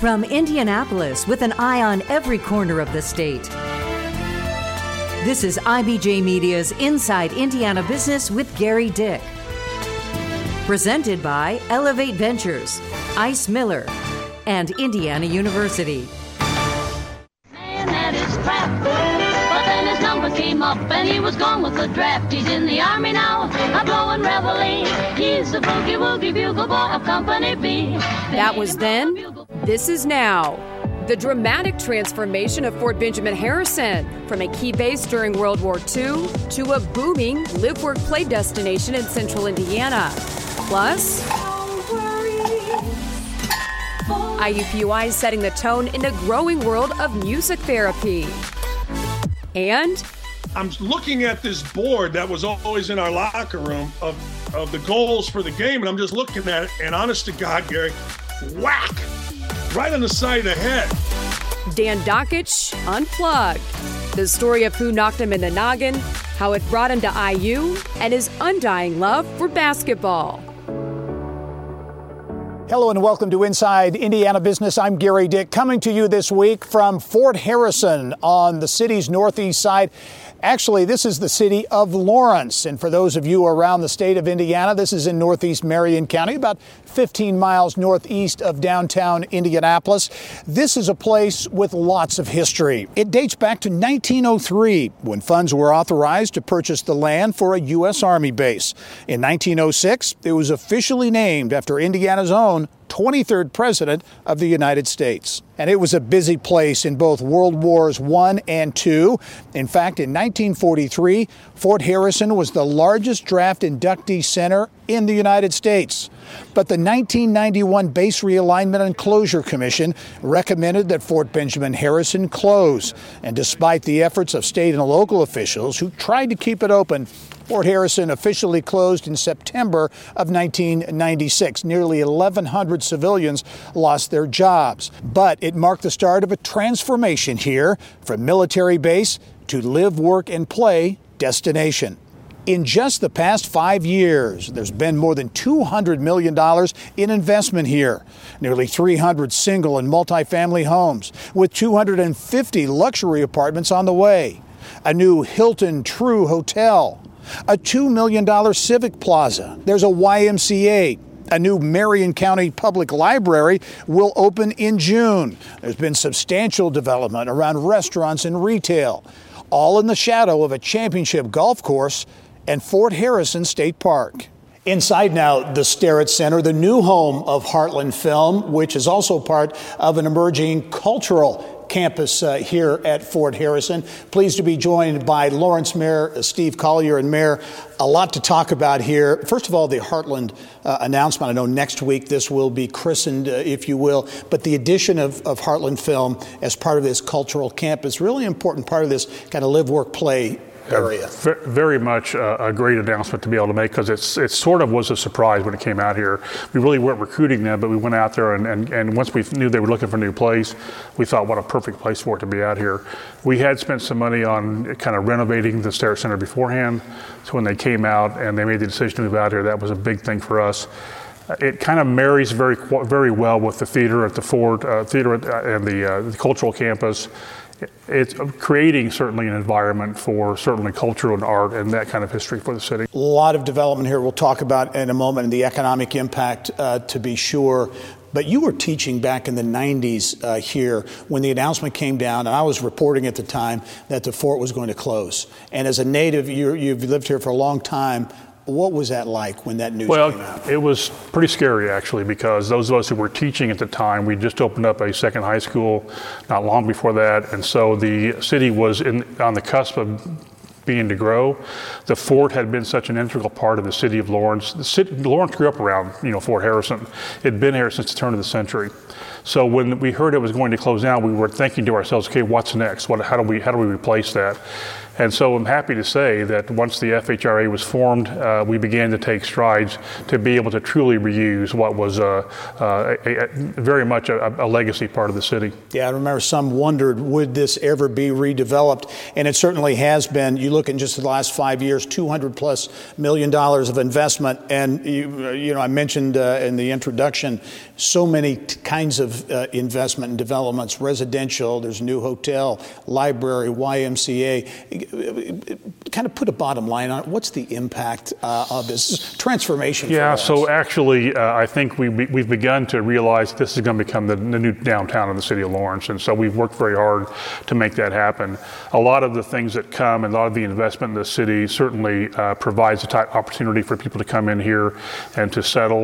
From Indianapolis, with an eye on every corner of the state, this is IBJ Media's Inside Indiana Business with Gary Dick. Presented by Elevate Ventures, Ice Miller, and Indiana University. Man, that is crap. But then his number came up and he was gone with the draft. He's in the Army now, a blowing reveille. He's the boogie-woogie bugle boy of Company B. That was then. This is now. The dramatic transformation of Fort Benjamin Harrison from a key base during World War II to a booming live-work-play destination in central Indiana. Plus, IUPUI is setting the tone in the growing world of music therapy. And I'm looking at this board that was always in our locker room of the goals for the game, and I'm just looking at it, and honest to God, Gary, whack! Right on the side of the head. Dan Dakich, Unplugged. The story of who knocked him in the noggin, how it brought him to IU, and his undying love for basketball. Hello and welcome to Inside Indiana Business. I'm Gary Dick, coming to you this week from Fort Harrison on the city's northeast side. Actually, this is the city of Lawrence. And for those of you around the state of Indiana, this is in northeast Marion County, about 15 miles northeast of downtown Indianapolis. This is a place with lots of history. It dates back to 1903, when funds were authorized to purchase the land for a U.S. Army base. In 1906, it was officially named after Indiana's own 23rd President of the United States. And it was a busy place in both World Wars I and II. In fact, in 1943, Fort Harrison was the largest draft inductee center in the United States. But the 1991 Base Realignment and Closure Commission recommended that Fort Benjamin Harrison close. And despite the efforts of state and local officials who tried to keep it open, Fort Harrison officially closed in September of 1996. Nearly 1,100 civilians lost their jobs. But it marked the start of a transformation here from military base to live, work, and play destination. In just the past 5 years, there's been more than $200 million in investment here. Nearly 300 single and multifamily homes, with 250 luxury apartments on the way. A new Hilton True Hotel. A $2 million civic plaza. There's a YMCA. A new Marion County Public Library will open in June. There's been substantial development around restaurants and retail, all in the shadow of a championship golf course and Fort Harrison State Park. Inside now, the Starrett Center, the new home of Heartland Film, which is also part of an emerging cultural campus here at Fort Harrison. Pleased to be joined by Lawrence Mayor Steve Collier. And Mayor, a lot to talk about here. First of all, the Heartland announcement. I know next week this will be christened, if you will, but the addition of Heartland Film as part of this cultural campus, really important part of this kind of live, work, play area. Very much a great announcement to be able to make, because it sort of was a surprise when it came out here. We really weren't recruiting them, but we went out there and once we knew they were looking for a new place, we thought what a perfect place for it to be out here. We had spent some money on kind of renovating the Starrett Center beforehand, so when they came out and they made the decision to move out here, that was a big thing for us. It kind of marries very, very well with the theater at the Ford, theater and the cultural campus. It's creating certainly an environment for certainly culture and art and that kind of history for the city. A lot of development here we'll talk about in a moment, and the economic impact to be sure. But you were teaching back in the 90s here when the announcement came down, and I was reporting at the time that the fort was going to close. And as a native, you've lived here for a long time. What was that like when that news came out? Well, it was pretty scary, actually, because those of us who were teaching at the time, we just opened up a second high school not long before that. And so the city was on the cusp of being to grow. The fort had been such an integral part of the city of Lawrence. Lawrence grew up around, Fort Harrison. It had been here since the turn of the century. So when we heard it was going to close down, we were thinking to ourselves, okay, what's next? How do we replace that? And so I'm happy to say that once the FHRA was formed, we began to take strides to be able to truly reuse what was very much a legacy part of the city. Yeah, I remember some wondered, would this ever be redeveloped? And it certainly has been. You look in just the last 5 years, $200+ million of investment. And, you know, I mentioned in the introduction, so many kinds of investment and developments, residential, there's a new hotel, library, YMCA. Kind of put a bottom line on it. What's the impact of this transformation? Yeah, so actually, I think we've begun to realize this is going to become the new downtown of the city of Lawrence. And so we've worked very hard to make that happen. A lot of the things that come and a lot of the investment in the city certainly provides a type opportunity for people to come in here and to settle.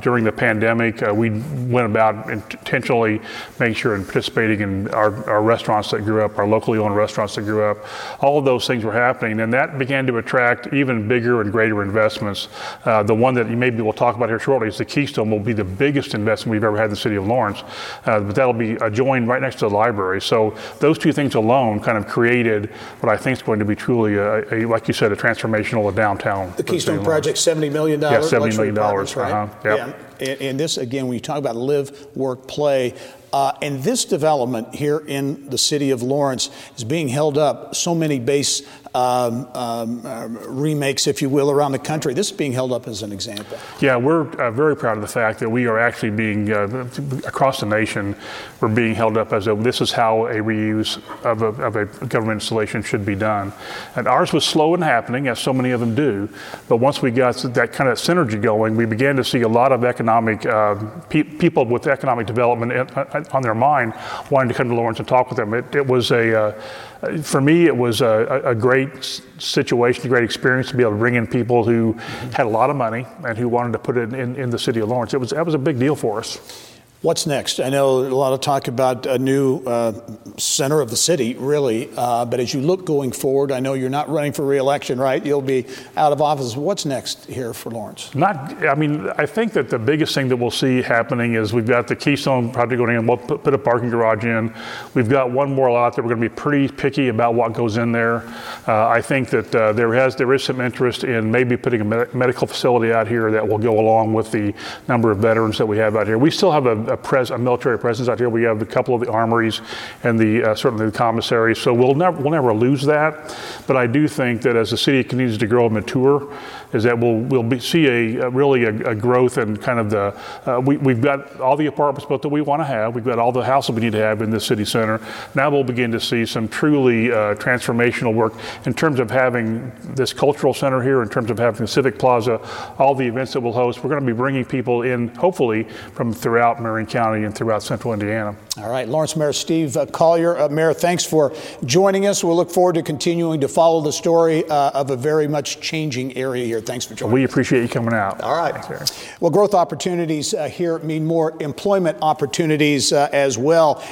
During the pandemic, we went about intentionally making sure and participating in our restaurants that grew up, our locally owned restaurants that grew up. All of those things were happening, and that began to attract even bigger and greater investments. The one that maybe we'll talk about here shortly is the Keystone, will be the biggest investment we've ever had in the city of Lawrence, but that'll be adjoined right next to the library. So those two things alone kind of created what I think is going to be truly, like you said, a transformational downtown. The Keystone Project, $70 million. Yeah, $70 million. Right? Yep. Yeah. And this, again, when you talk about live, work, play, and this development here in the city of Lawrence is being held up. So many base remakes, if you will, around the country. This is being held up as an example. Yeah, we're very proud of the fact that we are actually being, across the nation, we're being held up as this is how a reuse of a government installation should be done. And ours was slow in happening, as so many of them do. But once we got that kind of synergy going, we began to see a lot of economic, people with economic development on their mind wanting to come to Lawrence and talk with them. It was for me, it was a great situation, a great experience to be able to bring in people who had a lot of money and who wanted to put it in the city of Lawrence. That was a big deal for us. What's next? I know a lot of talk about a new center of the city, really, but as you look going forward, I know you're not running for re-election, right? You'll be out of office. What's next here for Lawrence? I think that the biggest thing that we'll see happening is we've got the Keystone project going in. We'll put a parking garage in. We've got one more lot that we're going to be pretty picky about what goes in there. I think that there is some interest in maybe putting a medical facility out here that will go along with the number of veterans that we have out here. We still have a military presence out here. We have a couple of the armories and certainly the commissaries. So we'll never lose that. But I do think that as the city continues to grow and mature, is that we'll see a growth and kind of the we've got all the apartments built that we want to have. We've got all the houses we need to have in the city center. Now we'll begin to see some truly transformational work in terms of having this cultural center here, in terms of having the Civic Plaza, all the events that we'll host. We're going to be bringing people in, hopefully, from throughout Marion County and throughout Central Indiana. All right, Lawrence Mayor Steve Collier. Mayor, thanks for joining us. We'll look forward to continuing to follow the story of a very much changing area here. Thanks for joining us. We appreciate you coming out. All right. Thanks, well, growth opportunities here mean more employment opportunities as well.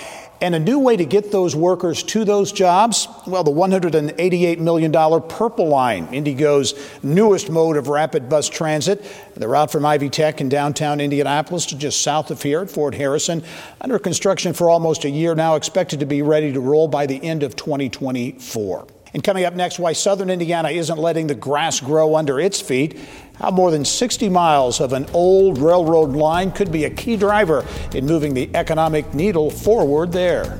And a new way to get those workers to those jobs, well, the $188 million Purple Line, Indigo's newest mode of rapid bus transit. The route from Ivy Tech in downtown Indianapolis to just south of here at Fort Harrison, under construction for almost a year now, expected to be ready to roll by the end of 2024. And coming up next, why Southern Indiana isn't letting the grass grow under its feet, how more than 60 miles of an old railroad line could be a key driver in moving the economic needle forward there.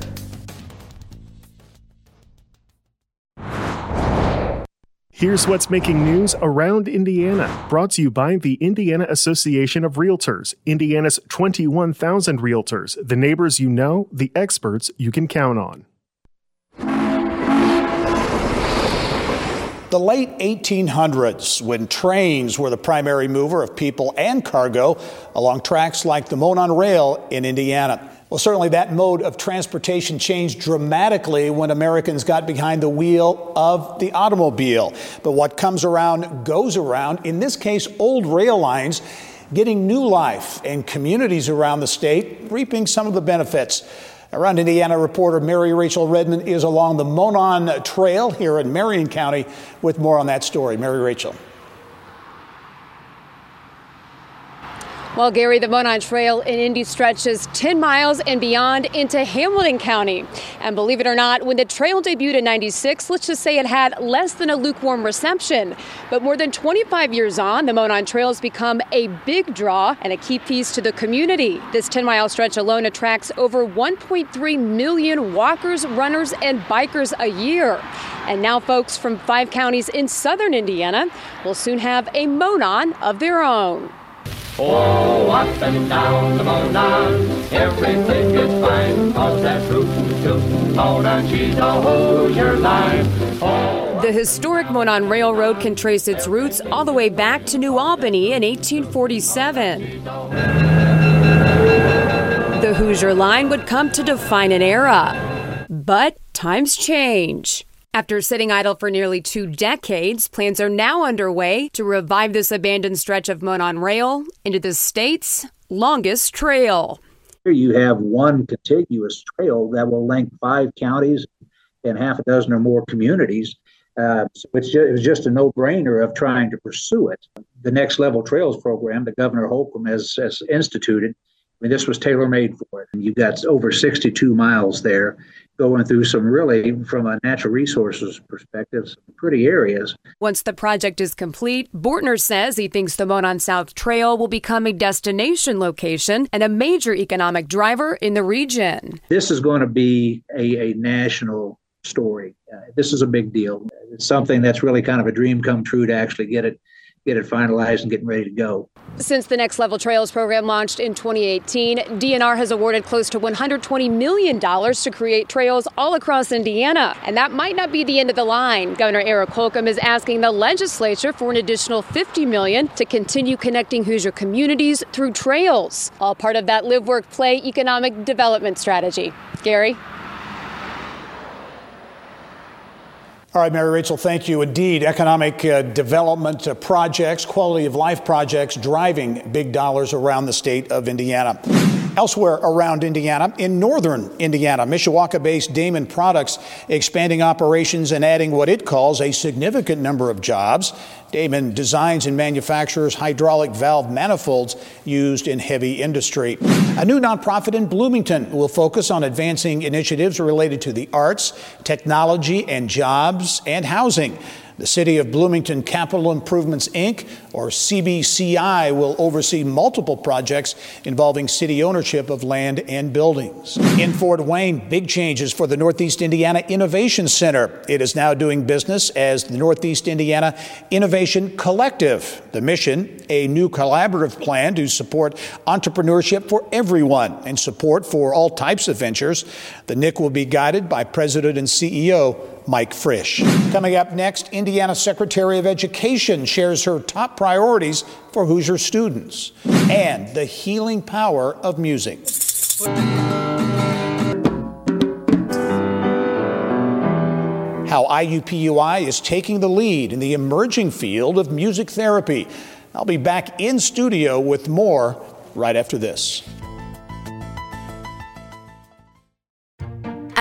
Here's what's making news around Indiana, brought to you by the Indiana Association of Realtors, Indiana's 21,000 realtors, the neighbors you know, the experts you can count on. The late 1800s, when trains were the primary mover of people and cargo along tracks like the Monon Rail in Indiana. Well, certainly that mode of transportation changed dramatically when Americans got behind the wheel of the automobile. But what comes around goes around, in this case, old rail lines getting new life and communities around the state reaping some of the benefits. Around Indiana, reporter Mary Rachel Redman is along the Monon Trail here in Marion County with more on that story. Mary Rachel. Well, Gary, the Monon Trail in Indy stretches 10 miles and beyond into Hamilton County. And believe it or not, when the trail debuted in 96, let's just say it had less than a lukewarm reception. But more than 25 years on, the Monon Trail has become a big draw and a key piece to the community. This 10-mile stretch alone attracts over 1.3 million walkers, runners, and bikers a year. And now folks from 5 counties in southern Indiana will soon have a Monon of their own. Oh, up and down the Monon, everything is fine, 'cause that's rootin' tootin', Monon, she's a Hoosier line. Oh, the historic Monon Railroad can trace its roots all the way back to New Albany in 1847. The Hoosier line would come to define an era, but times change. After sitting idle for nearly 2 decades, plans are now underway to revive this abandoned stretch of Monon Rail into the state's longest trail. Here you have one contiguous trail that will link 5 counties and half a dozen or more communities. So it was just a no-brainer of trying to pursue it. The Next Level Trails program that Governor Holcomb has instituted, I mean, this was tailor-made for it. You've got over 62 miles there going through some really, from a natural resources perspective, some pretty areas. Once the project is complete, Bortner says he thinks the Monon South Trail will become a destination location and a major economic driver in the region. This is going to be a national story. This is a big deal. It's something that's really kind of a dream come true to actually get it finalized and getting ready to go. Since the Next Level Trails program launched in 2018, DNR has awarded close to $120 million to create trails all across Indiana. And that might not be the end of the line. Governor Eric Holcomb is asking the legislature for an additional $50 million to continue connecting Hoosier communities through trails, all part of that live, work, play economic development strategy. Gary? All right, Mary Rachel, thank you. Indeed, economic development projects, quality of life projects driving big dollars around the state of Indiana. Elsewhere around Indiana, in northern Indiana, Mishawaka-based Damon Products expanding operations and adding what it calls a significant number of jobs. Damon designs and manufactures hydraulic valve manifolds used in heavy industry. A new nonprofit in Bloomington will focus on advancing initiatives related to the arts, technology, and jobs and housing. The City of Bloomington Capital Improvements, Inc., or CBCI, will oversee multiple projects involving city ownership of land and buildings. In Fort Wayne, big changes for the Northeast Indiana Innovation Center. It is now doing business as the Northeast Indiana Innovation Collective. The mission, a new collaborative plan to support entrepreneurship for everyone and support for all types of ventures. The NIC will be guided by President and CEO Mike Frisch. Coming up next, Indiana Secretary of Education shares her top priorities for Hoosier students and the healing power of music. How IUPUI is taking the lead in the emerging field of music therapy. I'll be back in studio with more right after this.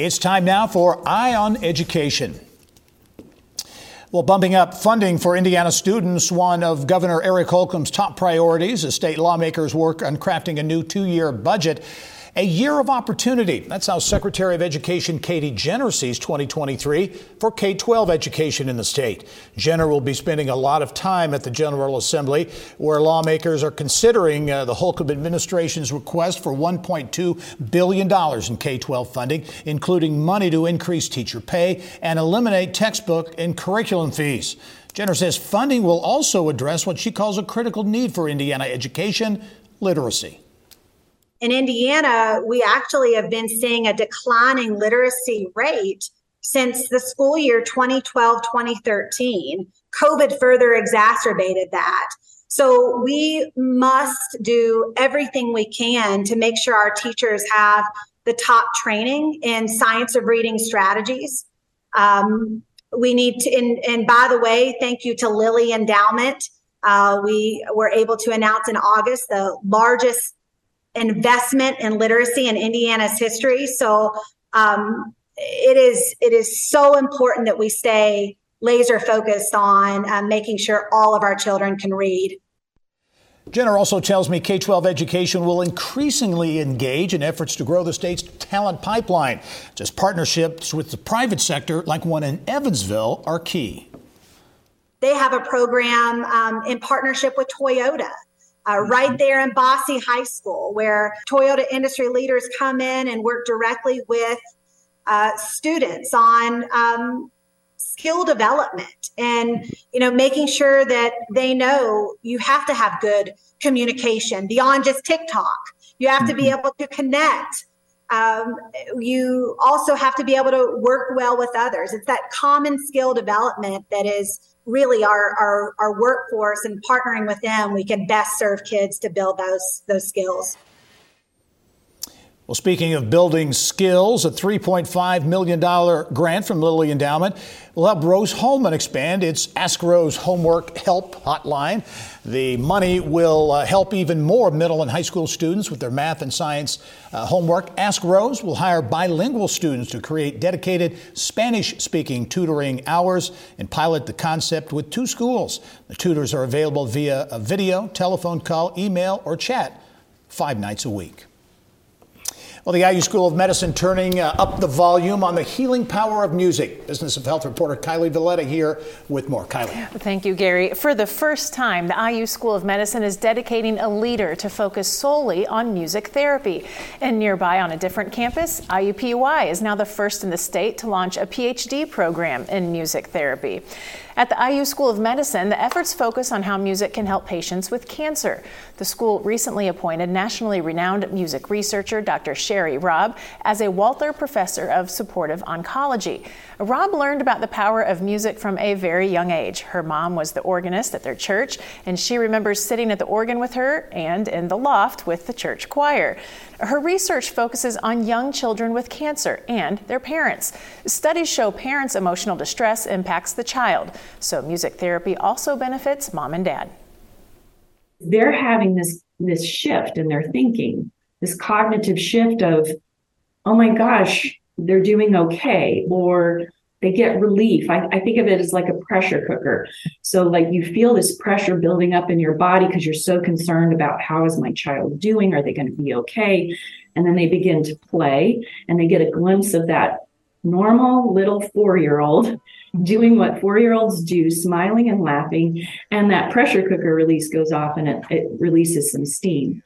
It's time now for Eye on Education. Well, bumping up funding for Indiana students, one of Governor Eric Holcomb's top priorities as state lawmakers work on crafting a new 2-year budget. A year of opportunity. That's how Secretary of Education Katie Jenner sees 2023 for K-12 education in the state. Jenner will be spending a lot of time at the General Assembly, where lawmakers are considering the Holcomb administration's request for $1.2 billion in K-12 funding, including money to increase teacher pay and eliminate textbook and curriculum fees. Jenner says funding will also address what she calls a critical need for Indiana education, literacy. In Indiana, we actually have been seeing a declining literacy rate since the school year 2012-2013. COVID further exacerbated that. So we must do everything we can to make sure our teachers have the top training in science of reading strategies. We need to, and by the way, thank you to Lilly Endowment. We were able to announce in August the largest investment in literacy in Indiana's history. So it is so important that we stay laser focused on making sure all of our children can read. Jenner also tells me K-12 education will increasingly engage in efforts to grow the state's talent pipeline. Just partnerships with the private sector, like one in Evansville, are key. They have a program in partnership with Toyota right there in Bosse High School, where Toyota industry leaders come in and work directly with students on skill development and, you know, making sure that they know you have to have good communication beyond just TikTok. You have to be able to connect. You also have to be able to work well with others. It's that common skill development that is really our workforce, and partnering with them, we can best serve kids to build those skills. Well, speaking of building skills, a $3.5 million grant from Lilly Endowment will help Rose Holman expand its Ask Rose Homework Help Hotline. The money will help even more middle and high school students with their math and science homework. Ask Rose will hire bilingual students to create dedicated Spanish-speaking tutoring hours and pilot the concept with two schools. The tutors are available via a video, telephone call, email, or chat 5 nights a week. Well, the IU School of Medicine turning up the volume on the healing power of music. Business of Health reporter Kylie Valletta here with more. Kylie. Thank you, Gary. For the first time, the IU School of Medicine is dedicating a leader to focus solely on music therapy. And nearby on a different campus, IUPUI is now the first in the state to launch a PhD program in music therapy. At the IU School of Medicine, the efforts focus on how music can help patients with cancer. The school recently appointed nationally renowned music researcher Dr. Sherry Robb as a Walther Professor of Supportive Oncology. Robb learned about the power of music from a very young age. Her mom was the organist at their church, and she remembers sitting at the organ with her and in the loft with the church choir. Her research focuses on young children with cancer and their parents. Studies show parents' emotional distress impacts the child, so music therapy also benefits mom and dad. They're having this shift in their thinking, this cognitive shift of, oh my gosh, they're doing okay, or they get relief. I think of it as like a pressure cooker. So like you feel this pressure building up in your body because you're so concerned about how is my child doing? Are they going to be okay? And then they begin to play and they get a glimpse of that normal little 4-year-old doing what 4-year-olds do, smiling and laughing. And that pressure cooker release goes off and it releases some steam.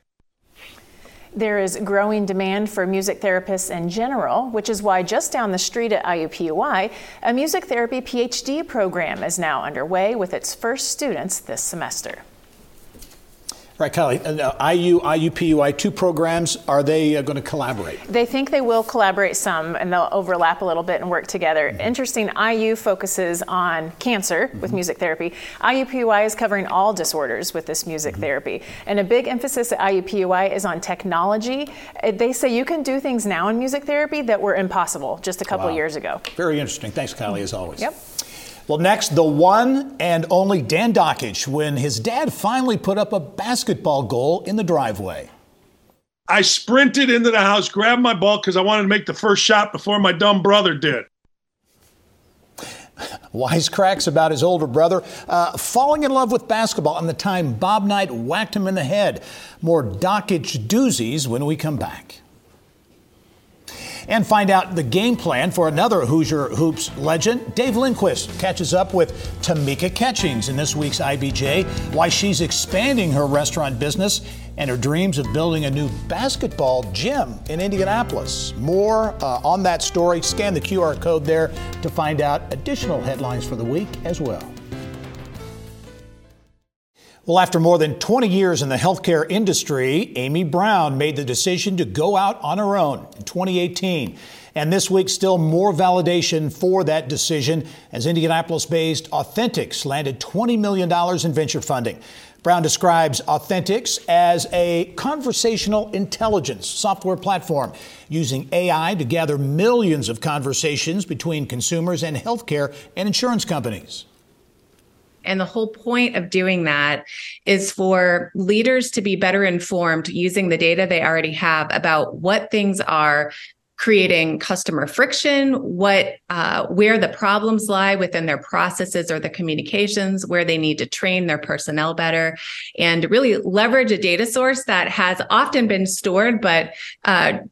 There is growing demand for music therapists in general, which is why just down the street at IUPUI, a music therapy PhD program is now underway with its first students this semester. Right, Kylie, IU, IUPUI, two programs, are they going to collaborate? They think they will collaborate some, and they'll overlap a little bit and work together. Mm-hmm. Interesting, IU focuses on cancer mm-hmm. with music therapy. IUPUI is covering all disorders with this music mm-hmm. therapy. And a big emphasis at IUPUI is on technology. They say you can do things now in music therapy that were impossible just a couple of years ago. Very interesting. Thanks, Kylie, as always. Yep. Well, next, the one and only Dan Dakich, when his dad finally put up a basketball goal in the driveway. I sprinted into the house, grabbed my ball because I wanted to make the first shot before my dumb brother did. Wisecracks about his older brother falling in love with basketball on the time Bob Knight whacked him in the head. More Dakich doozies when we come back. And find out the game plan for another Hoosier Hoops legend. Dave Lindquist catches up with Tamika Catchings in this week's IBJ, why she's expanding her restaurant business and her dreams of building a new basketball gym in Indianapolis. More on that story. Scan the QR code there to find out additional headlines for the week as well. Well, after more than 20 years in the healthcare industry, Amy Brown made the decision to go out on her own in 2018. And this week, still more validation for that decision as Indianapolis-based Authenticx landed $20 million in venture funding. Brown describes Authenticx as a conversational intelligence software platform using AI to gather millions of conversations between consumers and healthcare and insurance companies. And the whole point of doing that is for leaders to be better informed using the data they already have about what things are creating customer friction, where the problems lie within their processes or the communications, where they need to train their personnel better, and really leverage a data source that has often been stored but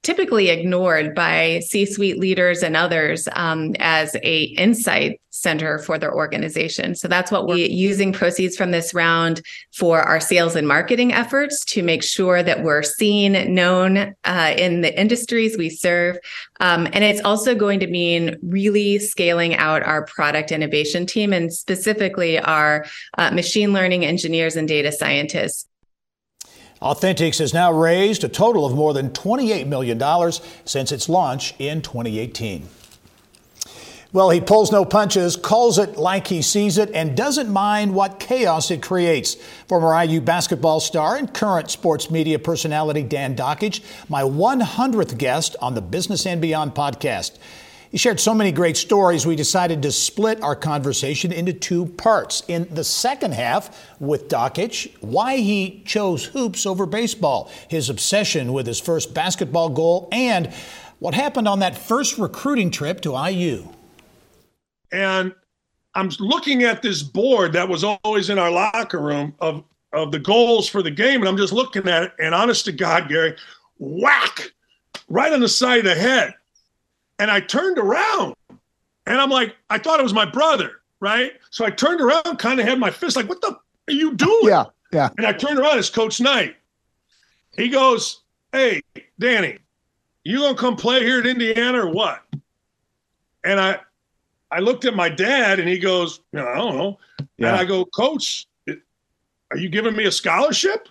typically ignored by C-suite leaders and others as a insight center for their organization. So that's what we're using proceeds from this round for our sales and marketing efforts to make sure that we're seen, known in the industries we serve. And it's also going to mean really scaling out our product innovation team and specifically our machine learning engineers and data scientists. Authenticx has now raised a total of more than $28 million since its launch in 2018. Well, he pulls no punches, calls it like he sees it, and doesn't mind what chaos it creates. Former IU basketball star and current sports media personality Dan Dakich, my 100th guest on the Business and Beyond podcast. He shared so many great stories, we decided to split our conversation into two parts. In the second half with Dakich, why he chose hoops over baseball, his obsession with his first basketball goal, and what happened on that first recruiting trip to IU. And I'm looking at this board that was always in our locker room of the goals for the game. And I'm just looking at it. And honest to God, Gary, whack, right on the side of the head. And I turned around. And I'm like, I thought it was my brother, right? So I turned around, kind of had my fist like, what the f- are you doing? Yeah. And I turned around. It's Coach Knight. He goes, hey, Danny, you going to come play here at Indiana or what? And I looked at my dad and he goes, no, I don't know. Yeah. And I go, Coach, are you giving me a scholarship?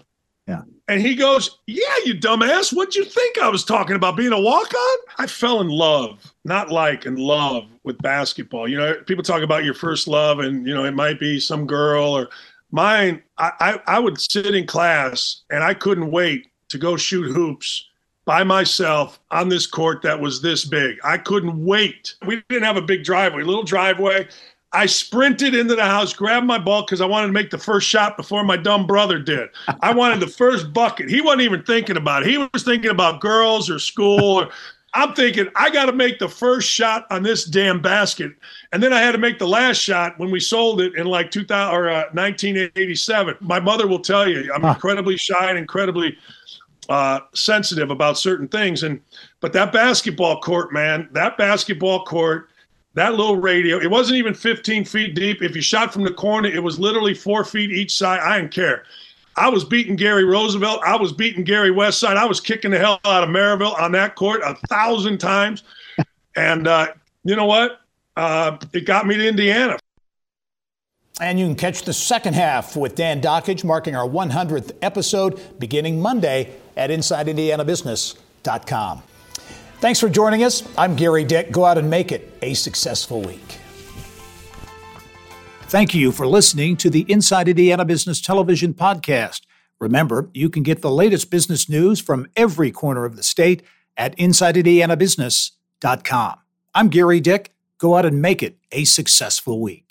Yeah. And he goes, yeah, you dumbass. What'd you think I was talking about being a walk-on? I fell in love, in love with basketball. You know, people talk about your first love and, you know, it might be some girl or mine. I would sit in class and I couldn't wait to go shoot hoops by myself on this court that was this big. I couldn't wait. We didn't have a big driveway, little driveway. I sprinted into the house, grabbed my ball because I wanted to make the first shot before my dumb brother did. I wanted the first bucket. He wasn't even thinking about it. He was thinking about girls or school. I'm thinking, I got to make the first shot on this damn basket. And then I had to make the last shot when we sold it in like 2000 or 1987. My mother will tell you, I'm incredibly shy and incredibly sensitive about certain things. But that basketball court, man, that little radio, it wasn't even 15 feet deep. If you shot from the corner, it was literally 4 feet each side. I didn't care. I was beating Gary Roosevelt. I was beating Gary Westside. I was kicking the hell out of Maryville on that court 1,000 times. And you know what? It got me to Indiana. And you can catch the second half with Dan Dakich, marking our 100th episode beginning Monday at InsideIndianaBusiness.com. Thanks for joining us. I'm Gary Dick. Go out and make it a successful week. Thank you for listening to the Inside Indiana Business Television podcast. Remember, you can get the latest business news from every corner of the state at InsideIndianaBusiness.com. I'm Gary Dick. Go out and make it a successful week.